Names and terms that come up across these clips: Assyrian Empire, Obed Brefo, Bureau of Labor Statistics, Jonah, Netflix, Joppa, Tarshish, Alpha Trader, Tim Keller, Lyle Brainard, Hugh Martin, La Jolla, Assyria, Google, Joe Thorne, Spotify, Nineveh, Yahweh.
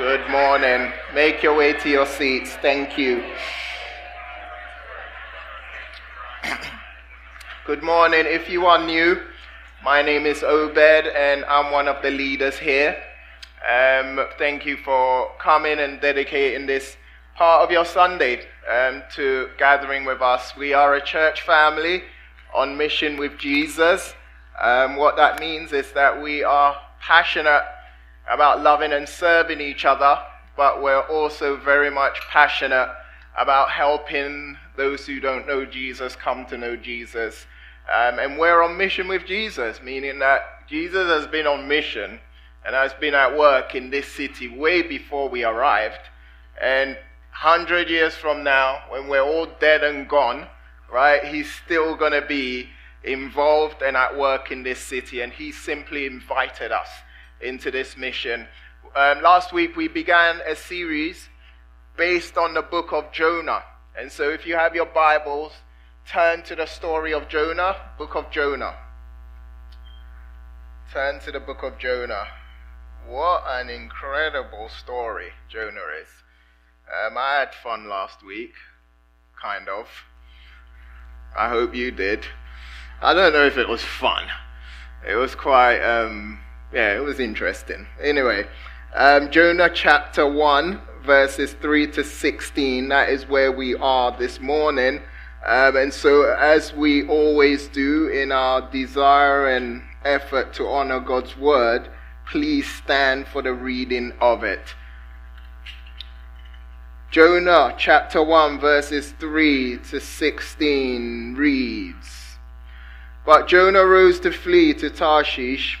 Good morning. Make your way to your seats. Thank you. Good morning. If you are new, my name is Obed and I'm one of the leaders here. Thank you for coming and dedicating this part of your Sunday to gathering with us. We are a church family on mission with Jesus. What that means is that we are passionate about loving and serving each other, but we're also very much passionate about helping those who don't know Jesus come to know Jesus. And we're on mission with Jesus, meaning that Jesus has been on mission and has been at work in this city way before we arrived. And 100 years from now, when we're all dead and gone, right, he's still going to be involved and at work in this city, and he simply invited us into this mission. Last week we began a series based on the book of Jonah, and so if you have your Bibles, turn to the story of Jonah, book of Jonah. Turn to the book of Jonah. What an incredible story Jonah is. I had fun last week, kind of. I hope you did. I don't know if it was fun. It was quite... it was interesting. Anyway, Jonah chapter 1, verses 3 to 16, that is where we are this morning. And so as we always do in our desire and effort to honor God's word, please stand for the reading of it. Jonah chapter 1, verses 3 to 16 reads, "But Jonah rose to flee to Tarshish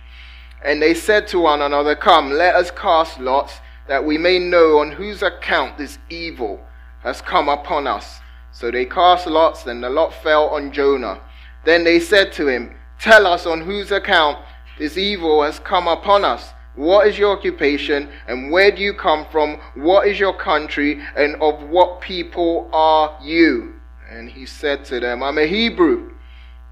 And they said to one another, 'Come, let us cast lots, that we may know on whose account this evil has come upon us.' So they cast lots, and the lot fell on Jonah. Then they said to him, 'Tell us on whose account this evil has come upon us. What is your occupation, and where do you come from? What is your country, and of what people are you?' And he said to them, 'I'm a Hebrew,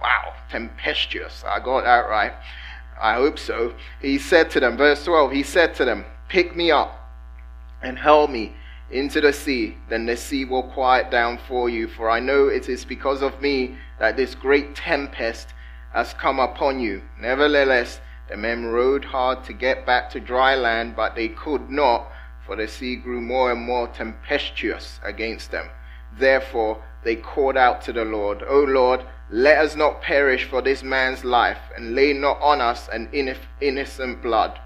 Wow, tempestuous. I got that right. I hope so. He said to them, verse 12, he said to them, 'Pick me up and hurl me into the sea, then the sea will quiet down for you. For I know it is because of me that this great tempest has come upon you.' Nevertheless, the men rowed hard to get back to dry land, but they could not, for the sea grew more and more tempestuous against them. Therefore, they called out to the Lord, 'O Lord, let us not perish for this man's life, and lay not on us an innocent blood.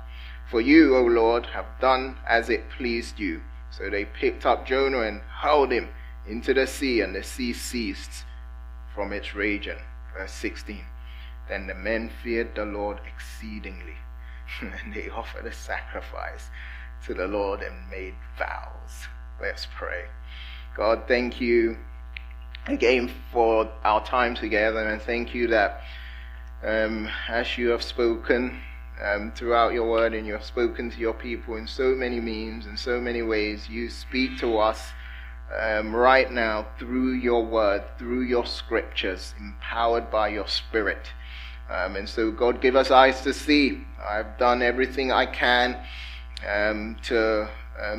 For you, O Lord, have done as it pleased you.' So they picked up Jonah and hurled him into the sea, and the sea ceased from its raging." Verse 16. "Then the men feared the Lord exceedingly, and they offered a sacrifice to the Lord and made vows." Let's pray. God, thank you again for our time together, and thank you that as you have spoken throughout your word, and you have spoken to your people in so many means and so many ways, you speak to us right now through your word, through your scriptures, empowered by your spirit. And so God, give us eyes to see. I've done everything I can to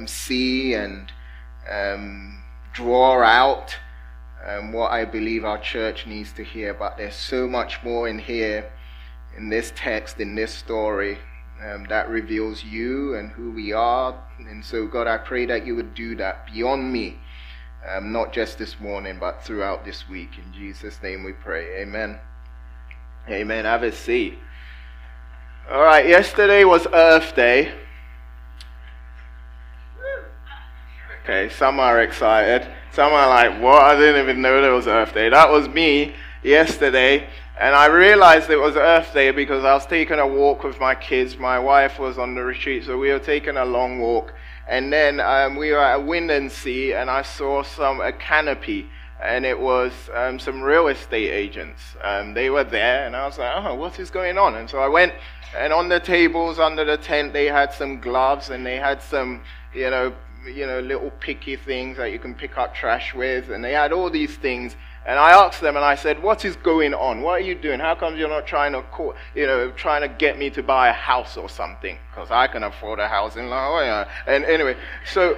see and draw out what I believe our church needs to hear, but there's so much more in here, in this text, in this story, that reveals you and who we are. And so God, I pray that you would do that beyond me, not just this morning, but throughout this week. In Jesus' name we pray, amen. Amen. Have a seat. All right, yesterday was Earth Day. Okay, some are excited. Some are like, what? I didn't even know there was Earth Day. That was me yesterday, and I realized it was Earth Day because I was taking a walk with my kids. My wife was on the retreat, so we were taking a long walk. And then we were at Wind and Sea, and I saw a canopy. And it was some real estate agents. They were there, and I was like, oh, what is going on? And so I went, and on the tables under the tent, they had some gloves, and they had some, little picky things that you can pick up trash with. And they had all these things. And I asked them, and I said, what is going on? What are you doing? How come you're not trying to get me to buy a house or something? Because I can afford a house in La Jolla. And anyway, so...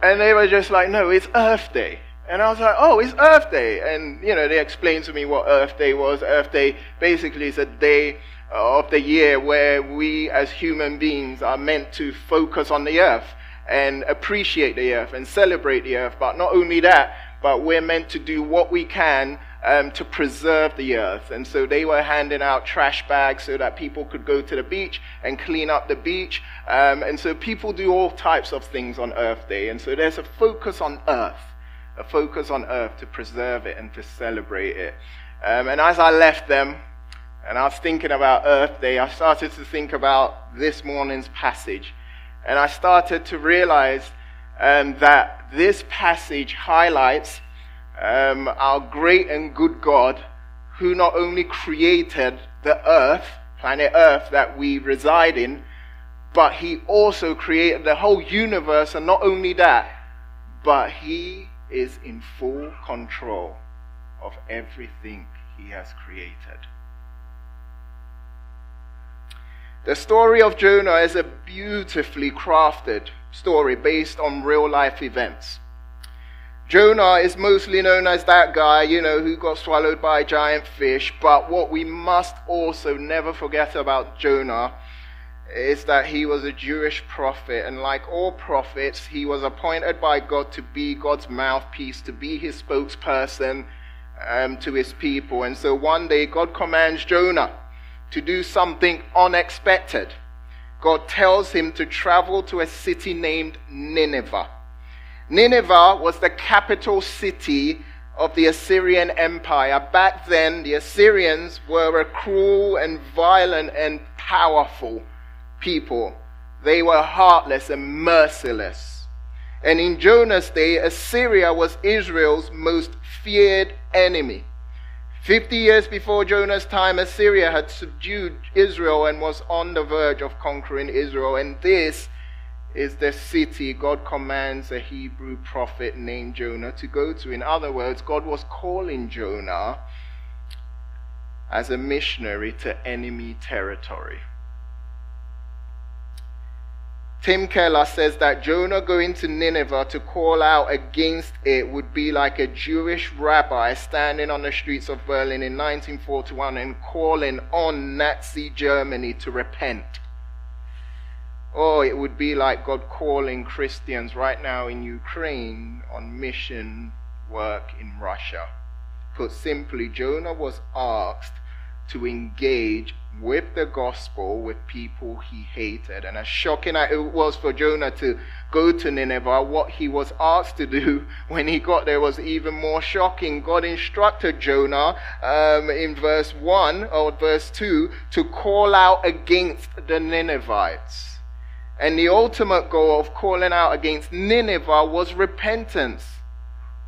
And they were just like, no, it's Earth Day. And I was like, oh, it's Earth Day. And, they explained to me what Earth Day was. Earth Day basically is a day of the year where we as human beings are meant to focus on the earth and appreciate the earth and celebrate the earth. But not only that, but we're meant to do what we can to preserve the earth. And so they were handing out trash bags so that people could go to the beach and clean up the beach. And so people do all types of things on Earth Day. And so there's a focus on earth to preserve it and to celebrate it. And as I left them and I was thinking about Earth Day, I started to think about this morning's passage. And I started to realize that this passage highlights our great and good God, who not only created the earth, planet Earth, that we reside in, but he also created the whole universe. And not only that, but he is in full control of everything he has created. The story of Jonah is a beautifully crafted story based on real life events. Jonah is mostly known as that guy, who got swallowed by a giant fish. But what we must also never forget about Jonah is that he was a Jewish prophet. And like all prophets, he was appointed by God to be God's mouthpiece, to be his spokesperson to his people. And so one day God commands Jonah to do something unexpected. God tells him to travel to a city named Nineveh. Nineveh was the capital city of the Assyrian Empire. Back then, the Assyrians were a cruel and violent and powerful people. They were heartless and merciless. And in Jonah's day, Assyria was Israel's most feared enemy. 50 years before Jonah's time, Assyria had subdued Israel and was on the verge of conquering Israel. And this is the city God commands a Hebrew prophet named Jonah to go to. In other words, God was calling Jonah as a missionary to enemy territory. Tim Keller says that Jonah going to Nineveh to call out against it would be like a Jewish rabbi standing on the streets of Berlin in 1941 and calling on Nazi Germany to repent. Or it would be like God calling Christians right now in Ukraine on mission work in Russia. Put simply, Jonah was asked to engage with the gospel with people he hated. And as shocking as it was for Jonah to go to Nineveh, what he was asked to do when he got there was even more shocking. God instructed Jonah in verse 1 or verse 2 to call out against the Ninevites. And the ultimate goal of calling out against Nineveh was repentance.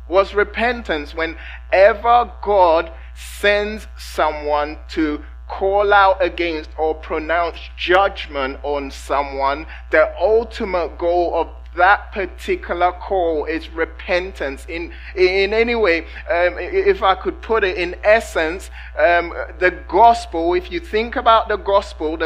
Whenever God sends someone to call out against or pronounce judgment on someone, the ultimate goal of that particular call is repentance. In any way, if I could put it in essence, the gospel, if you think about the gospel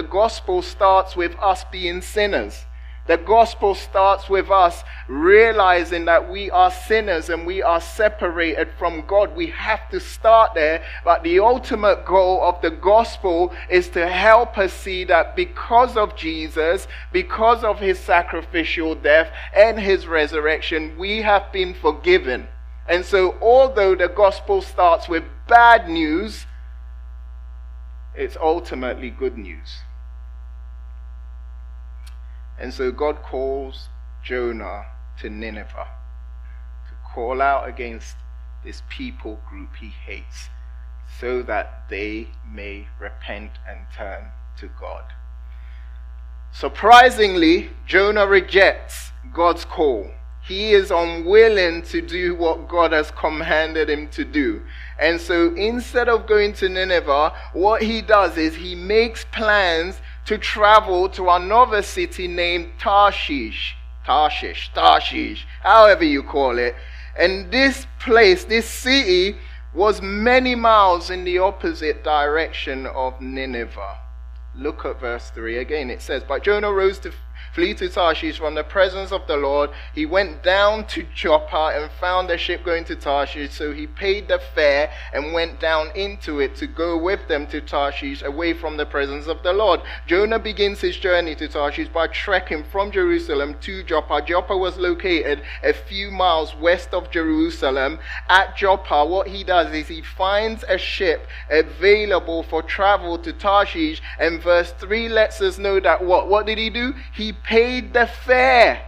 starts with us being sinners. The gospel starts with us realizing that we are sinners and we are separated from God. We have to start there, but the ultimate goal of the gospel is to help us see that because of Jesus, because of his sacrificial death and his resurrection, we have been forgiven. And so although the gospel starts with bad news, it's ultimately good news. And so God calls Jonah to Nineveh to call out against this people group he hates so that they may repent and turn to God. Surprisingly, Jonah rejects God's call. He is unwilling to do what God has commanded him to do. And so instead of going to Nineveh, what he does is he makes plans to travel to another city named Tarshish, however you call it. And this place, this city, was many miles in the opposite direction of Nineveh. Look at verse 3 again. It says, "But Jonah rose to flee to Tarshish from the presence of the Lord. He went down to Joppa and found a ship going to Tarshish. So he paid the fare and went down into it to go with them to Tarshish away from the presence of the Lord. Jonah begins his journey to Tarshish by trekking from Jerusalem to Joppa. Joppa was located a few miles west of Jerusalem. At Joppa, what he does is he finds a ship available for travel to Tarshish, and verse 3 lets us know that what did he do? He paid the fare.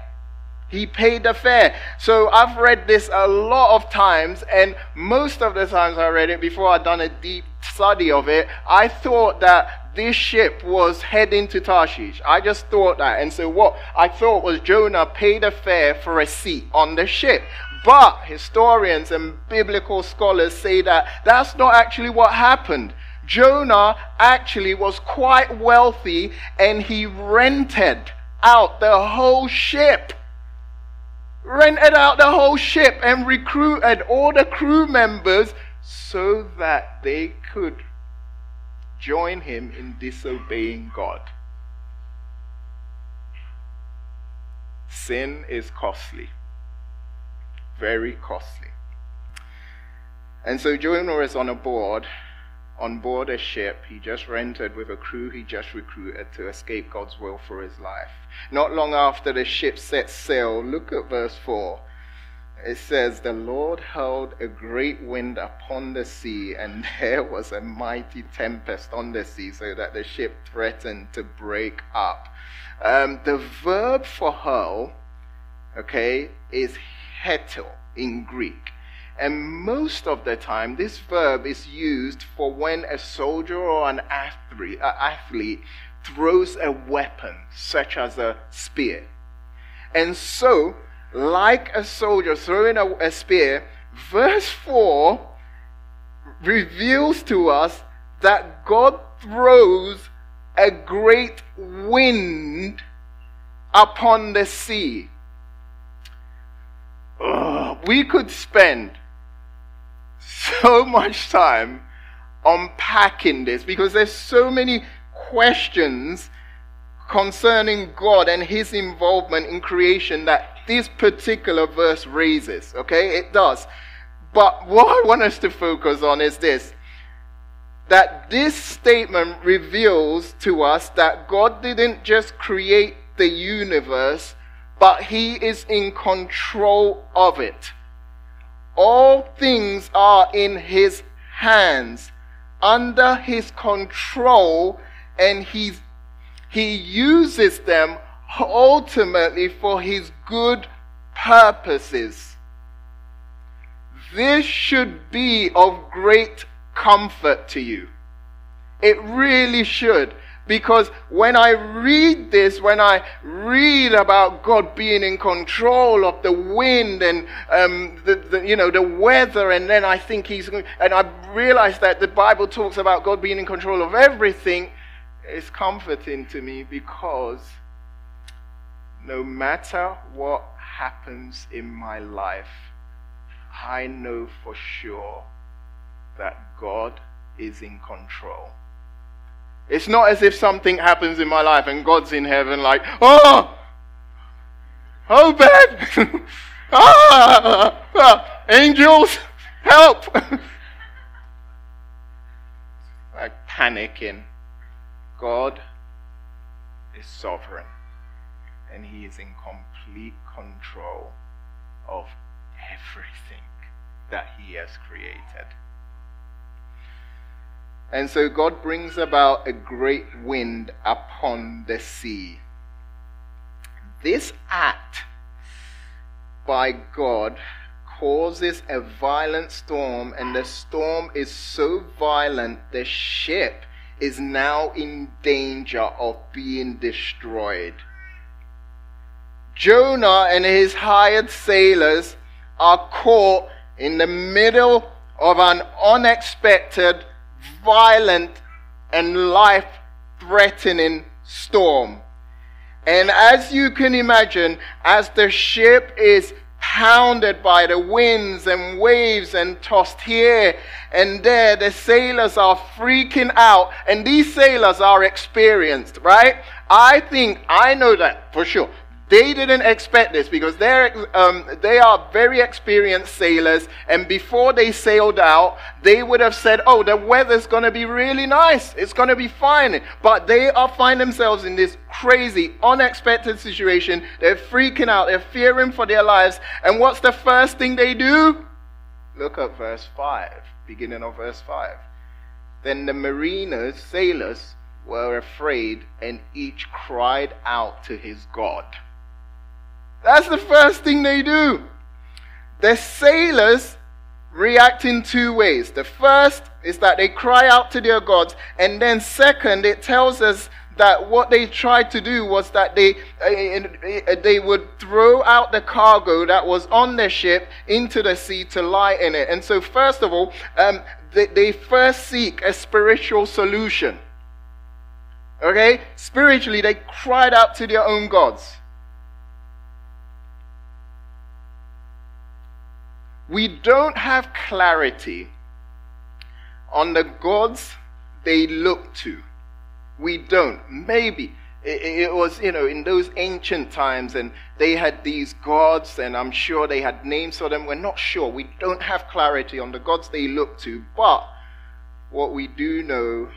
So I've read this a lot of times, and most of the times I read it before I'd done a deep study of it, I thought that this ship was heading to Tarshish. I just thought that. And so what I thought was Jonah paid a fare for a seat on the ship. But historians and biblical scholars say that that's not actually what happened. Jonah actually was quite wealthy, and he rented out the whole ship and recruited all the crew members so that they could join him in disobeying God. Sin is costly, very costly. And so Jonah is on board a ship he just rented with a crew he just recruited to escape God's will for his life. Not long after the ship set sail, look at verse 4. It says, "The Lord hurled a great wind upon the sea, and there was a mighty tempest on the sea, so that the ship threatened to break up." The verb for hurl, is hetel in Greek. And most of the time, this verb is used for when a soldier or an athlete throws a weapon, such as a spear. And so, like a soldier throwing a spear, verse 4 reveals to us that God throws a great wind upon the sea. We could spend so much time unpacking this because there's so many questions concerning God and his involvement in creation that this particular verse raises. It does. But what I want us to focus on is this, that this statement reveals to us that God didn't just create the universe, but he is in control of it. All things are in his hands, under his control, and he uses them ultimately for his good purposes. This should be of great comfort to you. It really should. Because when I read about God being in control of the wind and the weather, and then I think I realize that the Bible talks about God being in control of everything, it's comforting to me because No matter what happens in my life, I know for sure that God is in control. It's not as if something happens in my life and God's in heaven like, Obed! Angels, help! Like panicking. God is sovereign, and he is in complete control of everything that he has created. And so God brings about a great wind upon the sea. This act by God causes a violent storm, and the storm is so violent the ship is now in danger of being destroyed. Jonah and his hired sailors are caught in the middle of an unexpected, violent, and life-threatening storm. And as you can imagine, as the ship is pounded by the winds and waves and tossed here and there, the sailors are freaking out, and these sailors are experienced, right? I know that for sure. They didn't expect this because they are very experienced sailors, and before they sailed out, they would have said, oh, the weather's going to be really nice, it's going to be fine. But they find themselves in this crazy, unexpected situation. They're freaking out, they're fearing for their lives. And what's the first thing they do? Look at verse 5, beginning of verse 5. Then the mariners, sailors, were afraid, and each cried out to his God. That's the first thing they do. The sailors react in two ways. The first is that they cry out to their gods, and then second, it tells us that what they tried to do was that they would throw out the cargo that was on the ship into the sea to lie in it. And so first of all, they first seek a spiritual solution. Okay? Spiritually, they cried out to their own gods. We don't have clarity on the gods they look to. We don't. Maybe it was, in those ancient times, and they had these gods, and I'm sure they had names for them. We're not sure. We don't have clarity on the gods they look to. But what we do know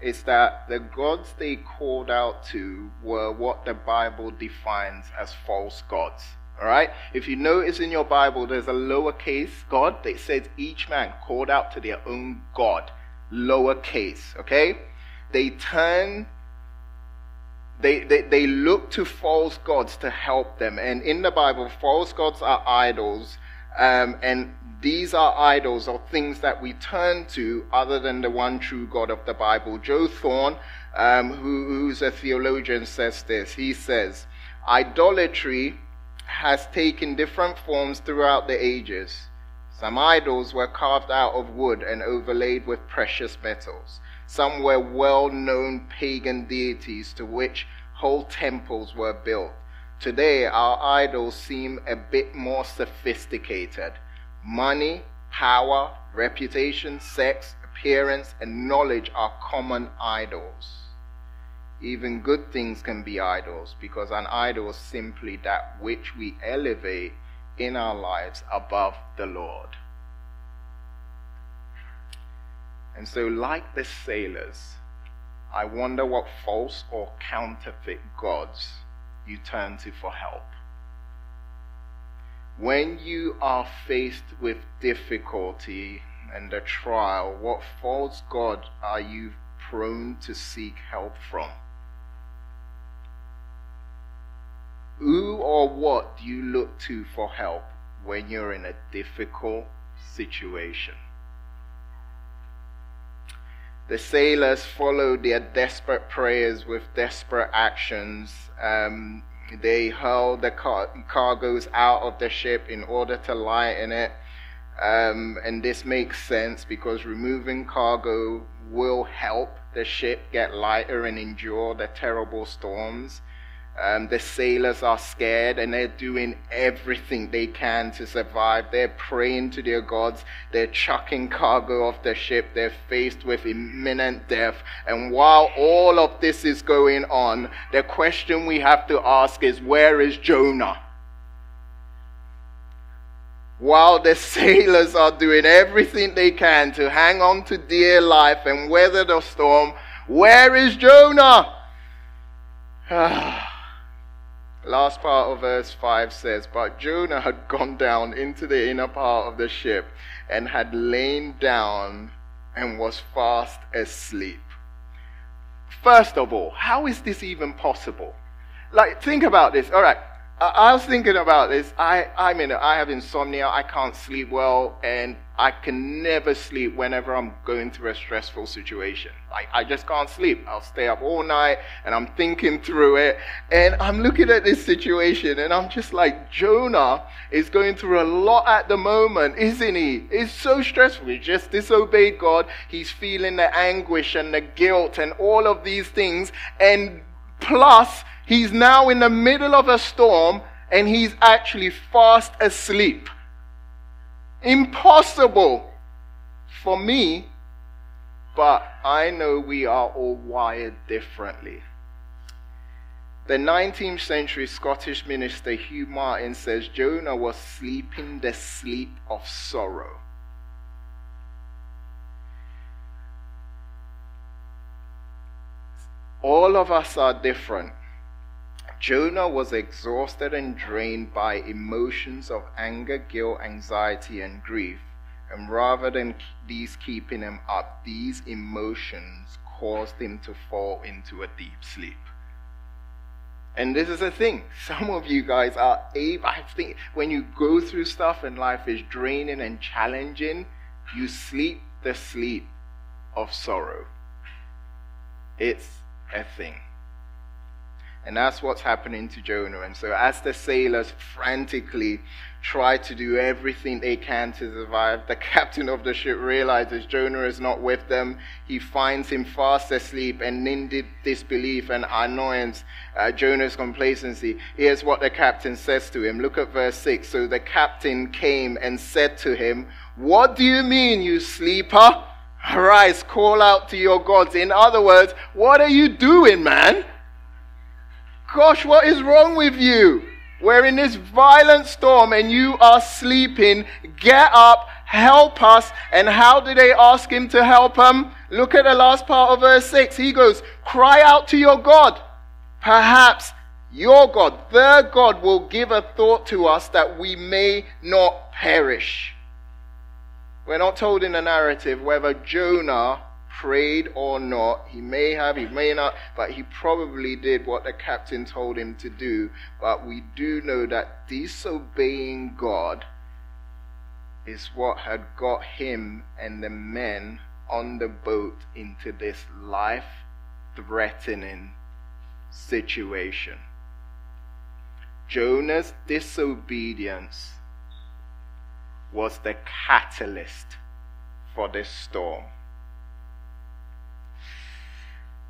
is that the gods they called out to were what the Bible defines as false gods. All right? If you notice in your Bible, there's a lowercase god that says each man called out to their own god. Lowercase, okay? They look to false gods to help them. And in the Bible, false gods are idols, and these are idols or things that we turn to other than the one true God of the Bible. Joe Thorne, who's a theologian, says this. He says, idolatry has taken different forms throughout the ages. Some idols were carved out of wood and overlaid with precious metals. Some were well-known pagan deities to which whole temples were built. Today, our idols seem a bit more sophisticated. Money, power, reputation, sex, appearance, and knowledge are common idols. Even good things can be idols, because an idol is simply that which we elevate in our lives above the Lord. And so, like the sailors, I wonder what false or counterfeit gods you turn to for help. When you are faced with difficulty and a trial, what false god are you prone to seek help from? Who or what do you look to for help when you're in a difficult situation? The sailors followed their desperate prayers with desperate actions. They hurled the cargoes out of the ship in order to lighten it. And this makes sense, because removing cargo will help the ship get lighter and endure the terrible storms. The sailors are scared and they're doing everything they can to survive. They're praying to their gods. They're chucking cargo off the ship. They're faced with imminent death. And while all of this is going on, the question we have to ask is, where is Jonah? While the sailors are doing everything they can to hang on to dear life and weather the storm, where is Jonah? Last part of verse 5 says, but Jonah had gone down into the inner part of the ship and had lain down and was fast asleep. First of all, how is this even possible? Like, think about this. All right, I was thinking about this. I have insomnia. I can't sleep well, and I can never sleep whenever I'm going through a stressful situation. I just can't sleep. I'll stay up all night, and I'm thinking through it, and I'm looking at this situation, and I'm just like, Jonah is going through a lot at the moment, isn't he? It's so stressful. He just disobeyed God. He's feeling the anguish and the guilt and all of these things, and plus, he's now in the middle of a storm, and he's actually fast asleep. Impossible for me, but I know we are all wired differently. The 19th century Scottish minister Hugh Martin says Jonah was sleeping the sleep of sorrow. All of us are different. Jonah was exhausted and drained by emotions of anger, guilt, anxiety, and grief. And rather than these keeping him up, these emotions caused him to fall into a deep sleep. And this is the thing. Some of you guys are able, I think, when you go through stuff and life is draining and challenging, you sleep the sleep of sorrow. It's a thing. And that's what's happening to Jonah. And so as the sailors frantically try to do everything they can to survive, the captain of the ship realizes Jonah is not with them. He finds him fast asleep, and in disbelief and annoyance, Jonah's complacency. Here's what the captain says to him. Look at verse 6. So the captain came and said to him, "What do you mean, you sleeper? Arise, call out to your gods." In other words, what are you doing, man? Gosh, what is wrong with you? We're in this violent storm and you are sleeping. Get up, help us. And how do they ask him to help them? Look at the last part of verse 6. He goes, "Cry out to your God. Perhaps your God, their God, will give a thought to us that we may not perish." We're not told in the narrative whether Jonah prayed or not. He may have, he may not, but he probably did what the captain told him to do. But we do know that disobeying God is what had got him and the men on the boat into this life-threatening situation. Jonah's disobedience was the catalyst for this storm.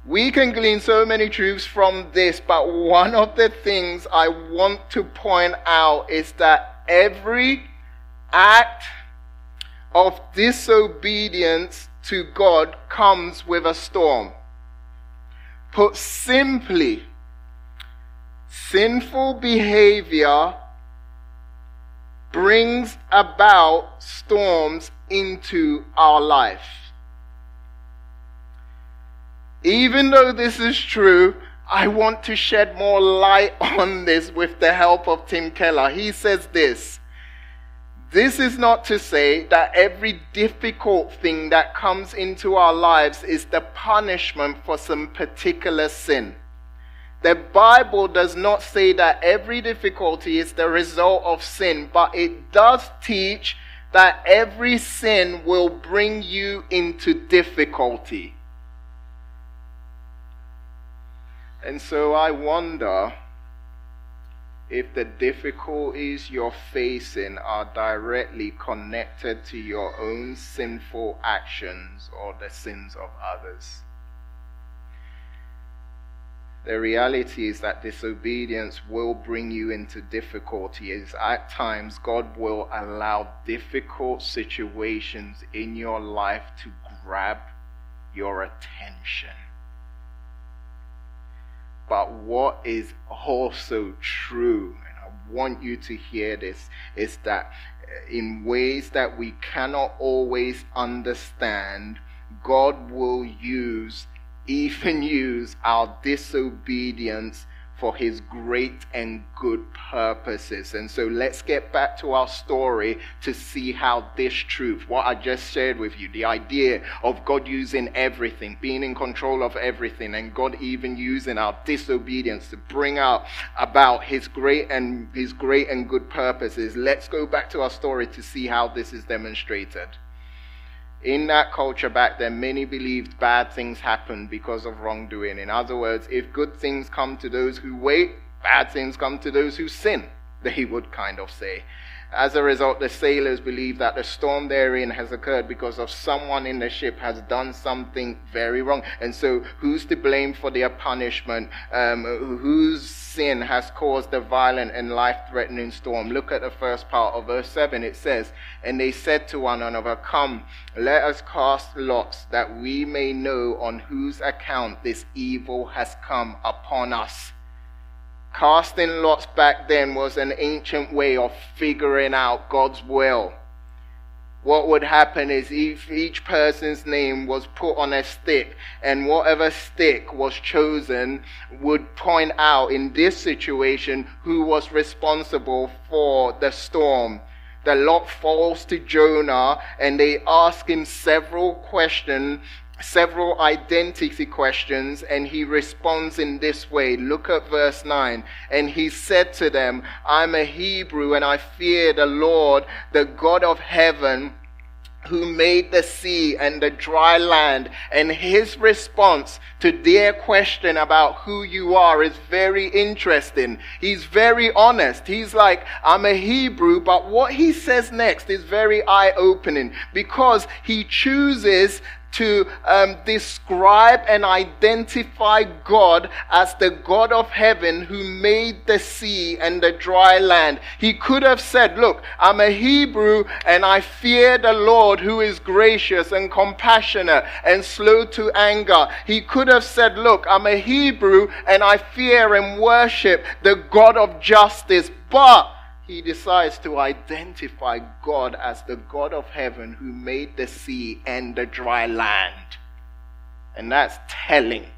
We can glean so many truths from this, but one of the things I want to point out is that every act of disobedience to God comes with a storm. Put simply, sinful behavior brings about storms into our life. Even though this is true, I want to shed more light on this with the help of Tim Keller. He says this: "This is not to say that every difficult thing that comes into our lives is the punishment for some particular sin. The Bible does not say that every difficulty is the result of sin, but it does teach that every sin will bring you into difficulty." And so I wonder if the difficulties you're facing are directly connected to your own sinful actions or the sins of others. The reality is that disobedience will bring you into difficulties. At times, God will allow difficult situations in your life to grab your attention. But what is also true, and I want you to hear this, is that in ways that we cannot always understand, God will even use our disobedience for his great and good purposes. And so let's get back to our story to see how this truth, what I just shared with you, the idea of God using everything, being in control of everything, and God even using our disobedience to bring out about his great and good purposes. Let's go back to our story to see how this is demonstrated. In that culture back then, many believed bad things happened because of wrongdoing. In other words, if good things come to those who wait, bad things come to those who sin, they would kind of say. As a result, the sailors believe that the storm therein has occurred because of someone in the ship has done something very wrong. And so who's to blame for their punishment? Whose sin has caused the violent and life-threatening storm? Look at the first part of verse 7. It says, "And they said to one another, 'Come, let us cast lots that we may know on whose account this evil has come upon us.'" Casting lots back then was an ancient way of figuring out God's will. What would happen is each person's name was put on a stick, and whatever stick was chosen would point out, in this situation, who was responsible for the storm. The lot falls to Jonah, and they ask him several identity questions, and he responds in this way. Look at verse 9. "And he said to them, 'I'm a Hebrew, and I fear the Lord, the God of heaven, who made the sea and the dry land.'" And his response to their question about who you are is very interesting. He's very honest. He's like, "I'm a Hebrew," but what he says next is very eye-opening, because he chooses to describe and identify God as the God of heaven who made the sea and the dry land. He could have said, "Look, I'm a Hebrew and I fear the Lord, who is gracious and compassionate and slow to anger." He could have said, "Look, I'm a Hebrew and I fear and worship the God of justice." But he decides to identify God as the God of heaven who made the sea and the dry land. And that's telling.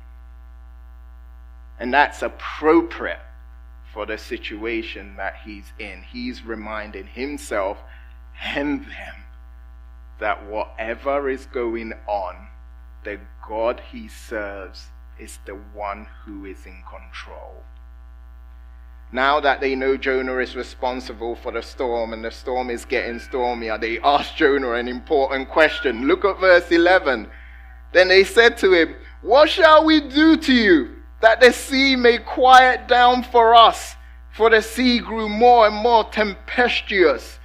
And that's appropriate for the situation that he's in. He's reminding himself and them that whatever is going on, the God he serves is the one who is in control. Now that they know Jonah is responsible for the storm, and the storm is getting stormier, they ask Jonah an important question. Look at verse 11. "Then they said to him, 'What shall we do to you that the sea may quiet down for us?' For the sea grew more and more tempestuous."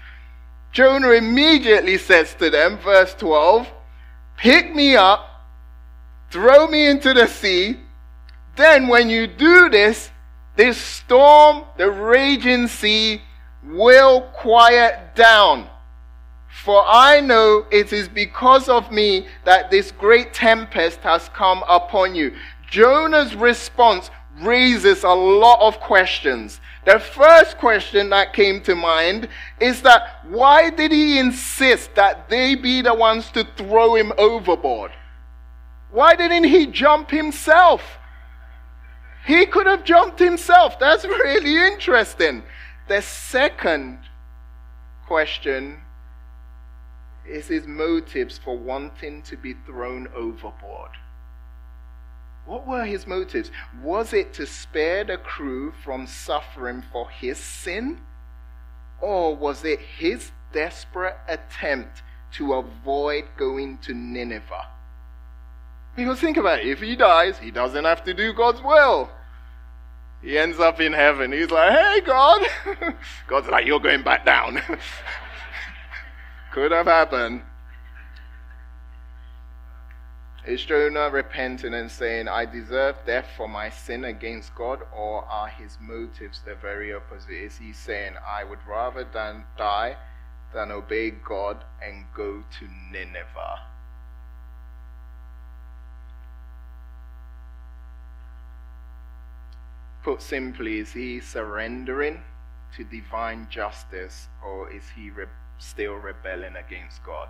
Jonah immediately says to them, verse 12, "Pick me up, throw me into the sea. Then when you do this, this storm, the raging sea, will quiet down. For I know it is because of me that this great tempest has come upon you." Jonah's response raises a lot of questions. The first question that came to mind is that why did he insist that they be the ones to throw him overboard? Why didn't he jump himself? He could have jumped himself. That's really interesting. The second question is his motives for wanting to be thrown overboard. What were his motives? Was it to spare the crew from suffering for his sin? Or was it his desperate attempt to avoid going to Nineveh? Because think about it, if he dies, he doesn't have to do God's will. He ends up in heaven. He's like, "Hey, God." God's like, "You're going back down." Could have happened. Is Jonah repenting and saying, I deserve death for my sin against God, or are his motives the very opposite? Is he saying, I would rather die than obey God and go to Nineveh? Put simply, is he surrendering to divine justice, or is he still rebelling against God?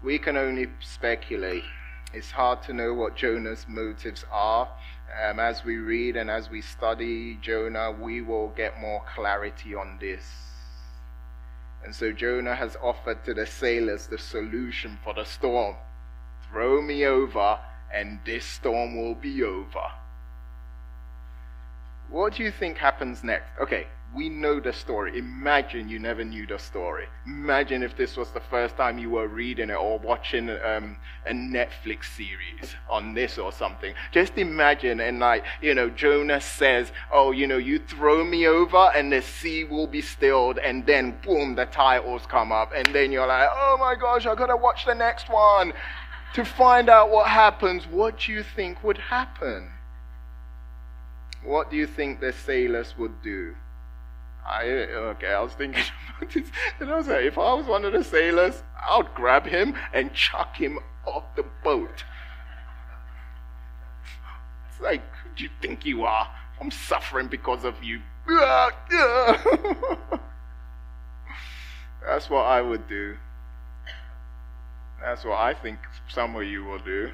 We can only speculate. It's hard to know what Jonah's motives are. As we read and as we study Jonah, we will get more clarity on this. And so Jonah has offered to the sailors the solution for the storm. Throw me over and this storm will be over. What do you think happens next? Okay, we know the story. Imagine you never knew the story. Imagine if this was the first time you were reading it or watching a Netflix series on this or something. Just imagine, and like, you know, Jonah says, oh, you know, you throw me over and the sea will be stilled, and then boom, the titles come up, and then you're like, oh my gosh, I gotta watch the next one to find out what happens. What do you think would happen? What do you think the sailors would do? I was thinking about this, and I was like, if I was one of the sailors, I would grab him and chuck him off the boat. It's like, who do you think you are? I'm suffering because of you. That's what I would do. That's what I think some of you will do.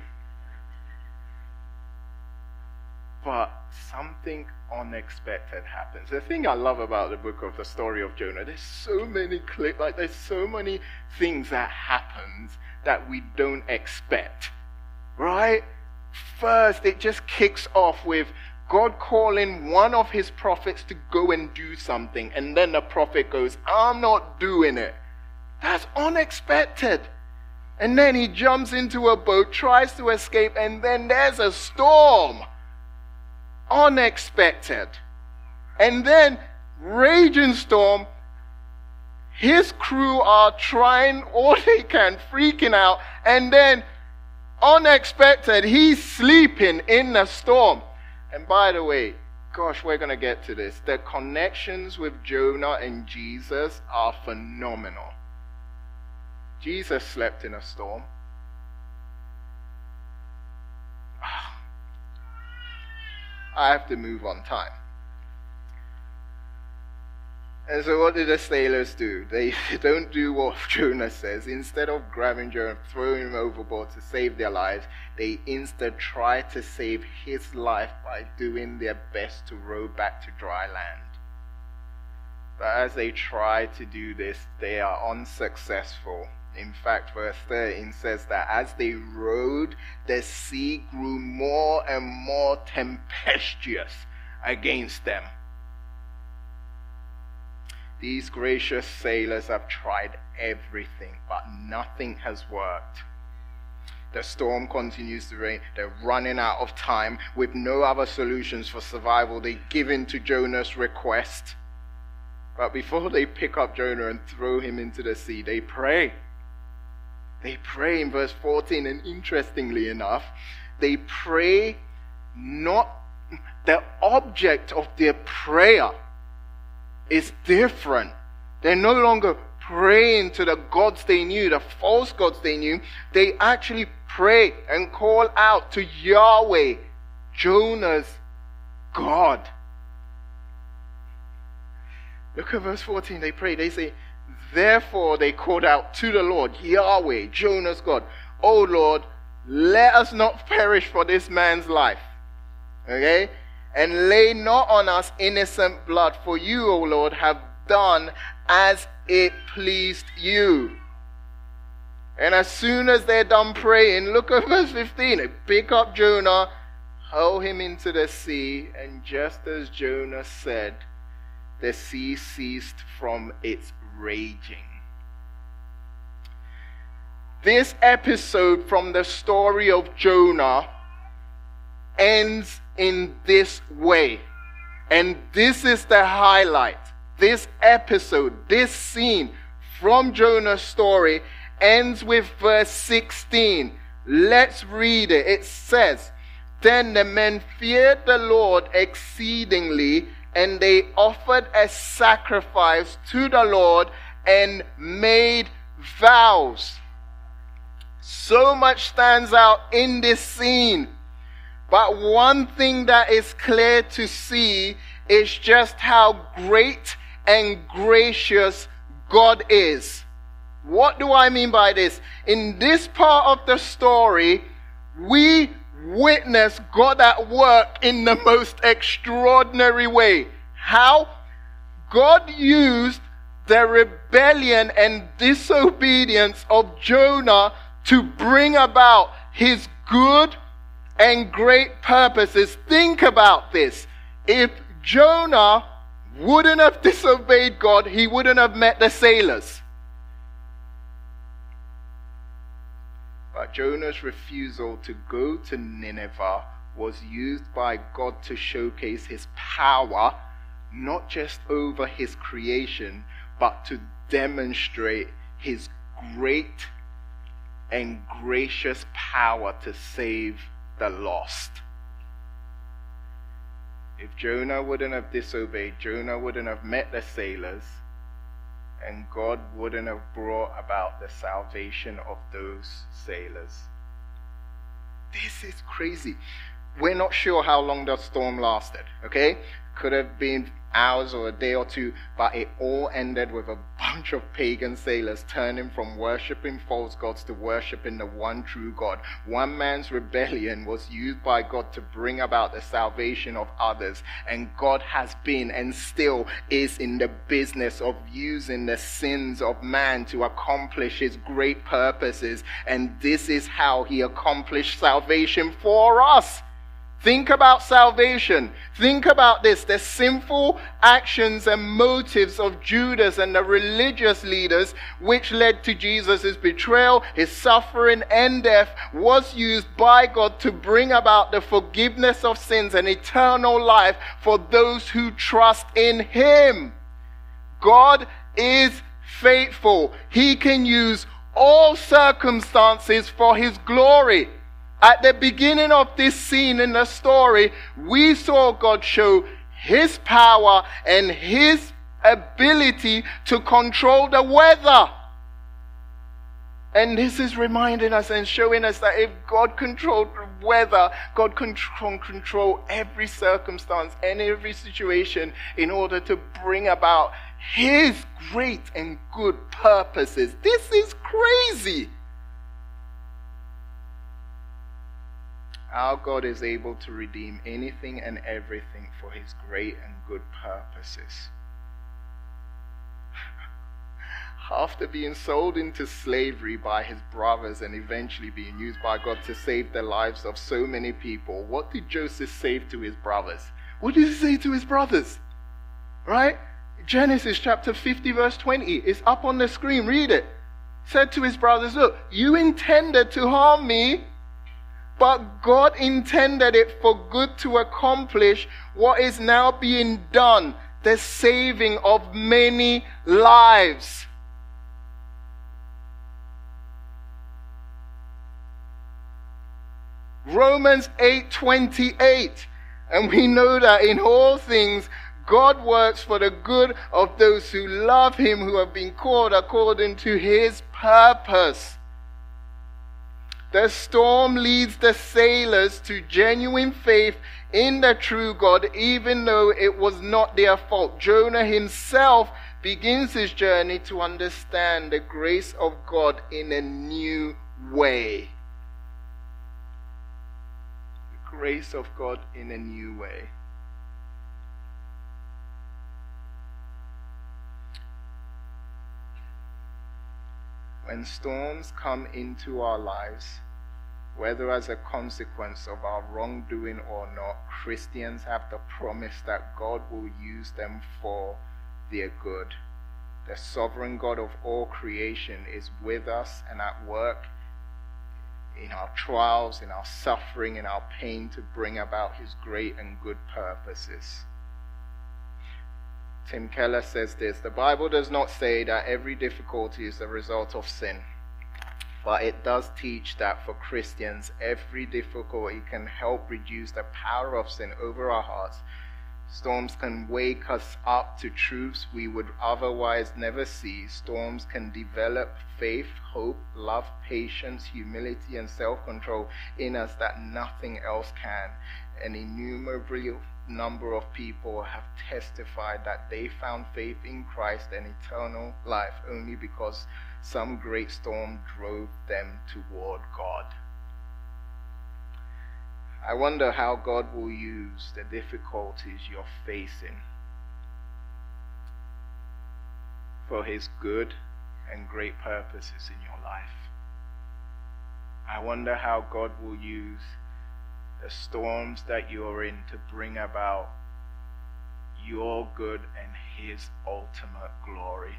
But something unexpected happens. The thing I love about the story of Jonah, there's so many clips, like there's so many things that happens that we don't expect, right? First, it just kicks off with God calling one of his prophets to go and do something, and then the prophet goes, I'm not doing it. That's unexpected. And then he jumps into a boat, tries to escape, and then there's a storm. Unexpected. And then raging storm, his crew are trying all they can, freaking out, and then unexpected, he's sleeping in the storm. And by the way, gosh, we're going to get to this, the connections with Jonah and Jesus are phenomenal. Jesus slept in a storm. I have to move on time. And so what do the sailors do? They don't do what Jonah says. Instead of grabbing Jonah and throwing him overboard to save their lives, they instead try to save his life by doing their best to row back to dry land. But as they try to do this, they are unsuccessful. In fact, verse 13 says that as they rowed, the sea grew more and more tempestuous against them. These gracious sailors have tried everything, but nothing has worked. The storm continues to rain. They're running out of time with no other solutions for survival. They give in to Jonah's request. But before they pick up Jonah and throw him into the sea, they pray. They pray in verse 14, and interestingly enough, they pray not, the object of their prayer is different. They're no longer praying to the gods they knew, the false gods they knew. They actually pray and call out to Yahweh, Jonah's God. Look at verse 14, they pray, they say, therefore they called out to the Lord, Yahweh, Jonah's God. O Lord, let us not perish for this man's life. Okay? And lay not on us innocent blood, for you, O Lord, have done as it pleased you. And as soon as they're done praying, look at verse 15. They pick up Jonah, hurl him into the sea, and just as Jonah said, the sea ceased from its raging. This episode from the story of Jonah ends in this way, and this is the highlight. This episode, this scene from Jonah's story ends with verse 16. Let's read it. It says, "Then the men feared the Lord exceedingly, and they offered a sacrifice to the Lord and made vows." So much stands out in this scene. But one thing that is clear to see is just how great and gracious God is. What do I mean by this? In this part of the story, we witness God at work in the most extraordinary way. How? God used the rebellion and disobedience of Jonah to bring about his good and great purposes. Think about this. If Jonah wouldn't have disobeyed God, he wouldn't have met the sailors. But Jonah's refusal to go to Nineveh was used by God to showcase his power, not just over his creation, but to demonstrate his great and gracious power to save the lost. If Jonah wouldn't have disobeyed, Jonah wouldn't have met the sailors, and God wouldn't have brought about the salvation of those sailors. This is crazy. We're not sure how long the storm lasted, okay? Could have been hours or a day or two, but it all ended with a bunch of pagan sailors turning from worshipping false gods to worshipping the one true God. One man's rebellion was used by God to bring about the salvation of others, and God has been and still is in the business of using the sins of man to accomplish his great purposes, and this is how he accomplished salvation for us. Think about salvation. Think about this. The sinful actions and motives of Judas and the religious leaders, which led to Jesus' betrayal, his suffering and death, was used by God to bring about the forgiveness of sins and eternal life for those who trust in him. God is faithful. He can use all circumstances for his glory. At the beginning of this scene in the story, we saw God show his power and his ability to control the weather. And this is reminding us and showing us that if God controlled the weather, God can control every circumstance and every situation in order to bring about his great and good purposes. This is crazy. Our God is able to redeem anything and everything for his great and good purposes. After being sold into slavery by his brothers and eventually being used by God to save the lives of so many people, what did Joseph say to his brothers? What did he say to his brothers? Right? Genesis chapter 50 verse 20. It's up on the screen. Read it. Said to his brothers, "Look, you intended to harm me, but God intended it for good to accomplish what is now being done, the saving of many lives." Romans 8:28, and we know that in all things God works for the good of those who love him, who have been called according to his purpose. The storm leads the sailors to genuine faith in the true God, even though it was not their fault. Jonah himself begins his journey to understand the grace of God in a new way. The grace of God in a new way. When storms come into our lives, whether as a consequence of our wrongdoing or not, Christians have the promise that God will use them for their good. The sovereign God of all creation is with us and at work in our trials, in our suffering, in our pain to bring about his great and good purposes. Tim Keller says this: "The Bible does not say that every difficulty is the result of sin. But it does teach that for Christians, every difficulty can help reduce the power of sin over our hearts. Storms can wake us up to truths we would otherwise never see. Storms can develop faith, hope, love, patience, humility, and self-control in us that nothing else can. An innumerable number of people have testified that they found faith in Christ and eternal life only because some great storm drove them toward God. I wonder how God will use the difficulties you're facing for His good and great purposes in your life. I wonder how God will use the storms that you're in to bring about your good and His ultimate glory.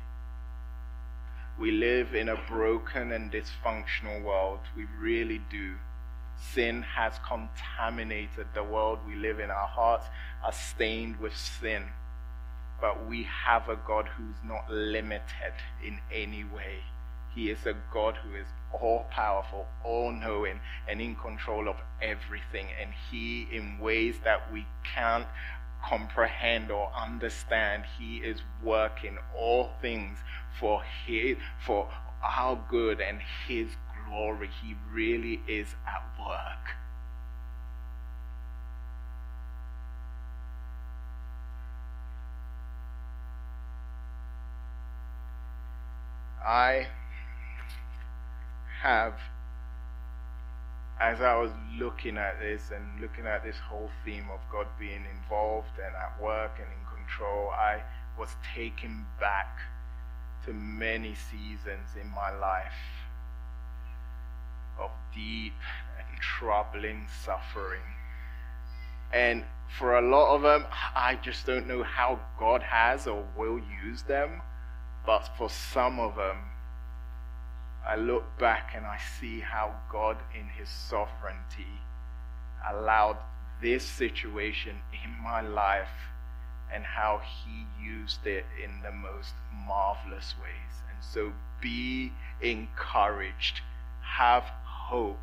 We live in a broken and dysfunctional world. We really do. Sin has contaminated the world we live in. Our hearts are stained with sin. But we have a God who's not limited in any way. He is a God who is all-powerful, all-knowing, and in control of everything. And He, in ways that we can't comprehend or understand, He is working all things for our good and His good glory. He really is at work. I have, as I was looking at this and looking at this whole theme of God being involved and at work and in control, I was taken back to many seasons in my life of deep and troubling suffering. And for a lot of them, I just don't know how God has or will use them. But for some of them, I look back and I see how God in His sovereignty allowed this situation in my life and how He used it in the most marvelous ways. And so be encouraged. Have hope.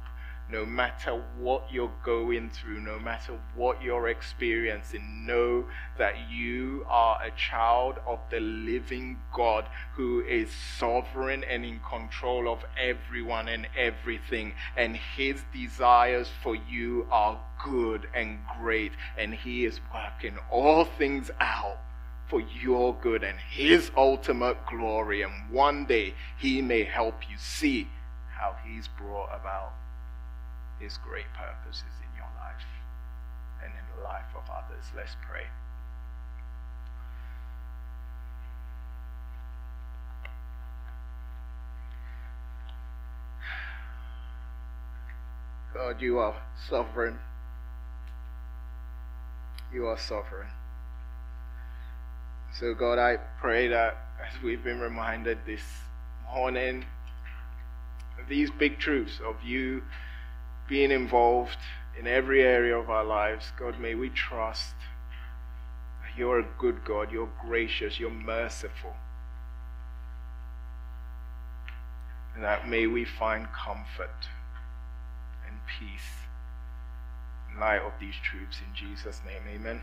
No matter what you're going through, no matter what you're experiencing, know that you are a child of the living God who is sovereign and in control of everyone and everything, and His desires for you are good and great, and He is working all things out for your good and His ultimate glory. And one day He may help you see how He's brought about His great purposes in your life and in the life of others. Let's pray. God, You are sovereign. You are sovereign. So God, I pray that as we've been reminded this morning, these big truths of You being involved in every area of our lives, God, may we trust that You're a good God, You're gracious, You're merciful. And that may we find comfort and peace in light of these truths. In Jesus' name, amen.